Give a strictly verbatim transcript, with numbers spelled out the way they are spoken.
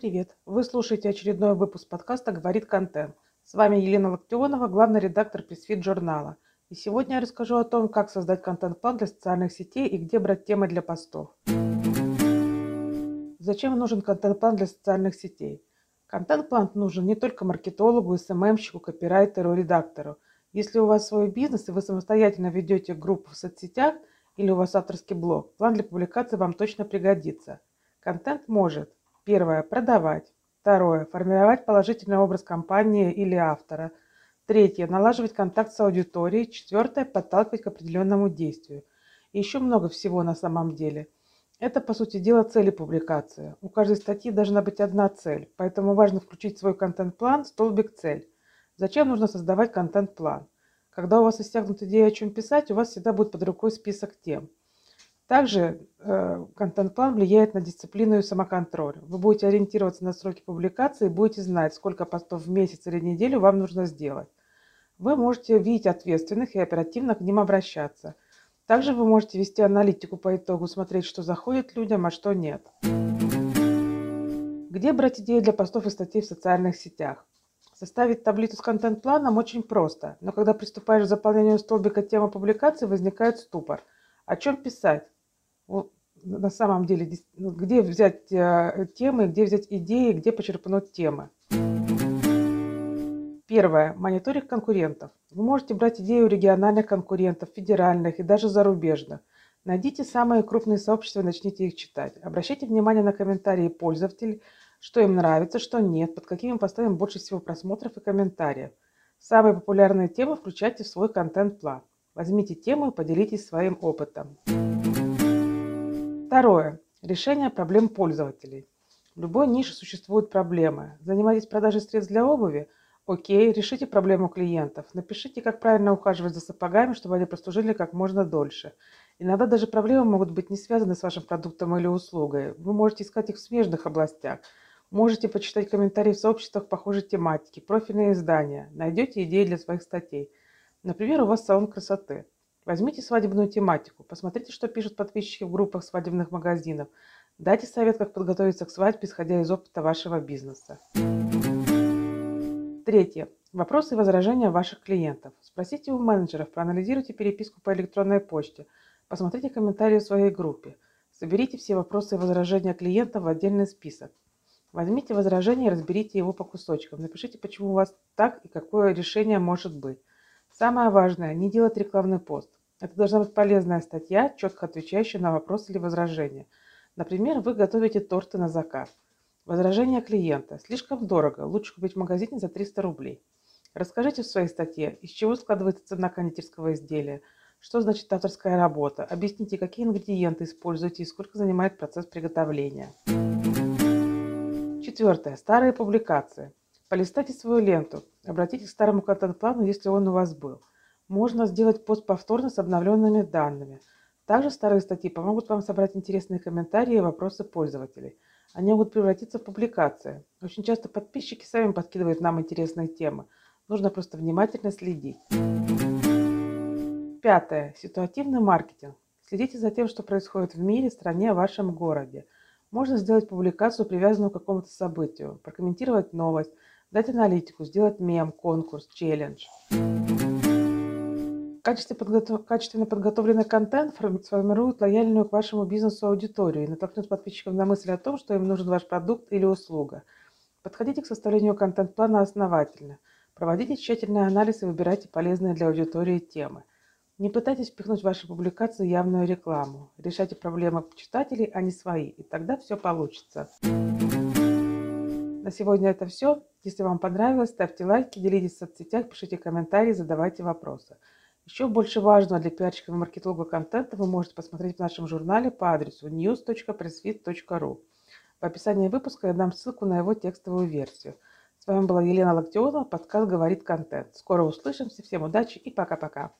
привет! Вы слушаете очередной выпуск подкаста «Говорит контент». С вами Елена Локтионова, главный редактор пресс-фид журнала. И сегодня я расскажу о том, как создать контент-план для социальных сетей и где брать темы для постов. Зачем нужен контент-план для социальных сетей? Контент-план нужен не только маркетологу, эс эм эм-щику, копирайтеру, редактору. Если у вас свой бизнес и вы самостоятельно ведете группу в соцсетях или у вас авторский блог, план для публикации вам точно пригодится. Контент может: первое, продавать; второе, формировать положительный образ компании или автора; третье, налаживать контакт с аудиторией; четвертое, подталкивать к определенному действию. И еще много всего на самом деле. Это, по сути дела, цели публикации. У каждой статьи должна быть одна цель, поэтому важно включить в свой контент-план столбик «Цель». Зачем нужно создавать контент-план? Когда у вас истягнут идея, о чем писать, у вас всегда будет под рукой список тем. Также э, контент-план влияет на дисциплину и самоконтроль. Вы будете ориентироваться на сроки публикации и будете знать, сколько постов в месяц или неделю вам нужно сделать. Вы можете видеть ответственных и оперативно к ним обращаться. Также вы можете вести аналитику по итогу, смотреть, что заходит людям, а что нет. Где брать идеи для постов и статей в социальных сетях? Составить таблицу с контент-планом очень просто, но когда приступаешь к заполнению столбика темы публикации, возникает ступор. О чем писать? На самом деле, где взять темы, где взять идеи, где почерпнуть темы. Первое. Мониторинг конкурентов. Вы можете брать идеи у региональных конкурентов, федеральных и даже зарубежных. Найдите самые крупные сообщества и начните их читать. Обращайте внимание на комментарии пользователей, что им нравится, что нет, под какими постами больше всего просмотров и комментариев. Самые популярные темы включайте в свой контент-план. Возьмите тему и поделитесь своим опытом. Второе. Решение проблем пользователей. В любой нише существуют проблемы. Занимаетесь продажей средств для обуви? Окей, решите проблему клиентов. Напишите, как правильно ухаживать за сапогами, чтобы они прослужили как можно дольше. Иногда даже проблемы могут быть не связаны с вашим продуктом или услугой. Вы можете искать их в смежных областях. Можете почитать комментарии в сообществах похожей тематики, профильные издания. Найдете идеи для своих статей. Например, у вас салон красоты. Возьмите свадебную тематику, посмотрите, что пишут подписчики в группах свадебных магазинов. Дайте совет, как подготовиться к свадьбе, исходя из опыта вашего бизнеса. Третье. Вопросы и возражения ваших клиентов. Спросите у менеджеров, проанализируйте переписку по электронной почте, посмотрите комментарии в своей группе, соберите все вопросы и возражения клиентов в отдельный список. Возьмите возражение и разберите его по кусочкам, напишите, почему у вас так и какое решение может быть. Самое важное – не делать рекламный пост. Это должна быть полезная статья, четко отвечающая на вопросы или возражения. Например, вы готовите торты на заказ. Возражение клиента: слишком дорого, лучше купить в магазине за триста рублей. Расскажите в своей статье, из чего складывается цена кондитерского изделия, что значит авторская работа, объясните, какие ингредиенты используете и сколько занимает процесс приготовления. Четвертое. Старые публикации. Полистайте свою ленту, обратитесь к старому контент-плану, если он у вас был. Можно сделать пост повторно с обновленными данными. Также старые статьи помогут вам собрать интересные комментарии и вопросы пользователей. Они могут превратиться в публикации. Очень часто подписчики сами подкидывают нам интересные темы. Нужно просто внимательно следить. Пятое. Ситуативный маркетинг. Следите за тем, что происходит в мире, стране, вашем городе. Можно сделать публикацию, привязанную к какому-то событию, прокомментировать новость, дать аналитику, сделать мем, конкурс, челлендж. Качественно подготовленный контент сформирует лояльную к вашему бизнесу аудиторию и натолкнет подписчиков на мысль о том, что им нужен ваш продукт или услуга. Подходите к составлению контент-плана основательно. Проводите тщательный анализ и выбирайте полезные для аудитории темы. Не пытайтесь впихнуть в ваши публикации явную рекламу. Решайте проблемы читателей, а не свои, и тогда все получится. На сегодня это все. Если вам понравилось, ставьте лайки, делитесь в соцсетях, пишите комментарии, задавайте вопросы. Еще больше важного для пиарщиков и маркетологов контента вы можете посмотреть в нашем журнале по адресу news точка pressfeed точка ru. В описании выпуска я дам ссылку на его текстовую версию. С вами была Елена Локтионова, подкаст «Говорит контент». Скоро услышимся, всем удачи и пока-пока.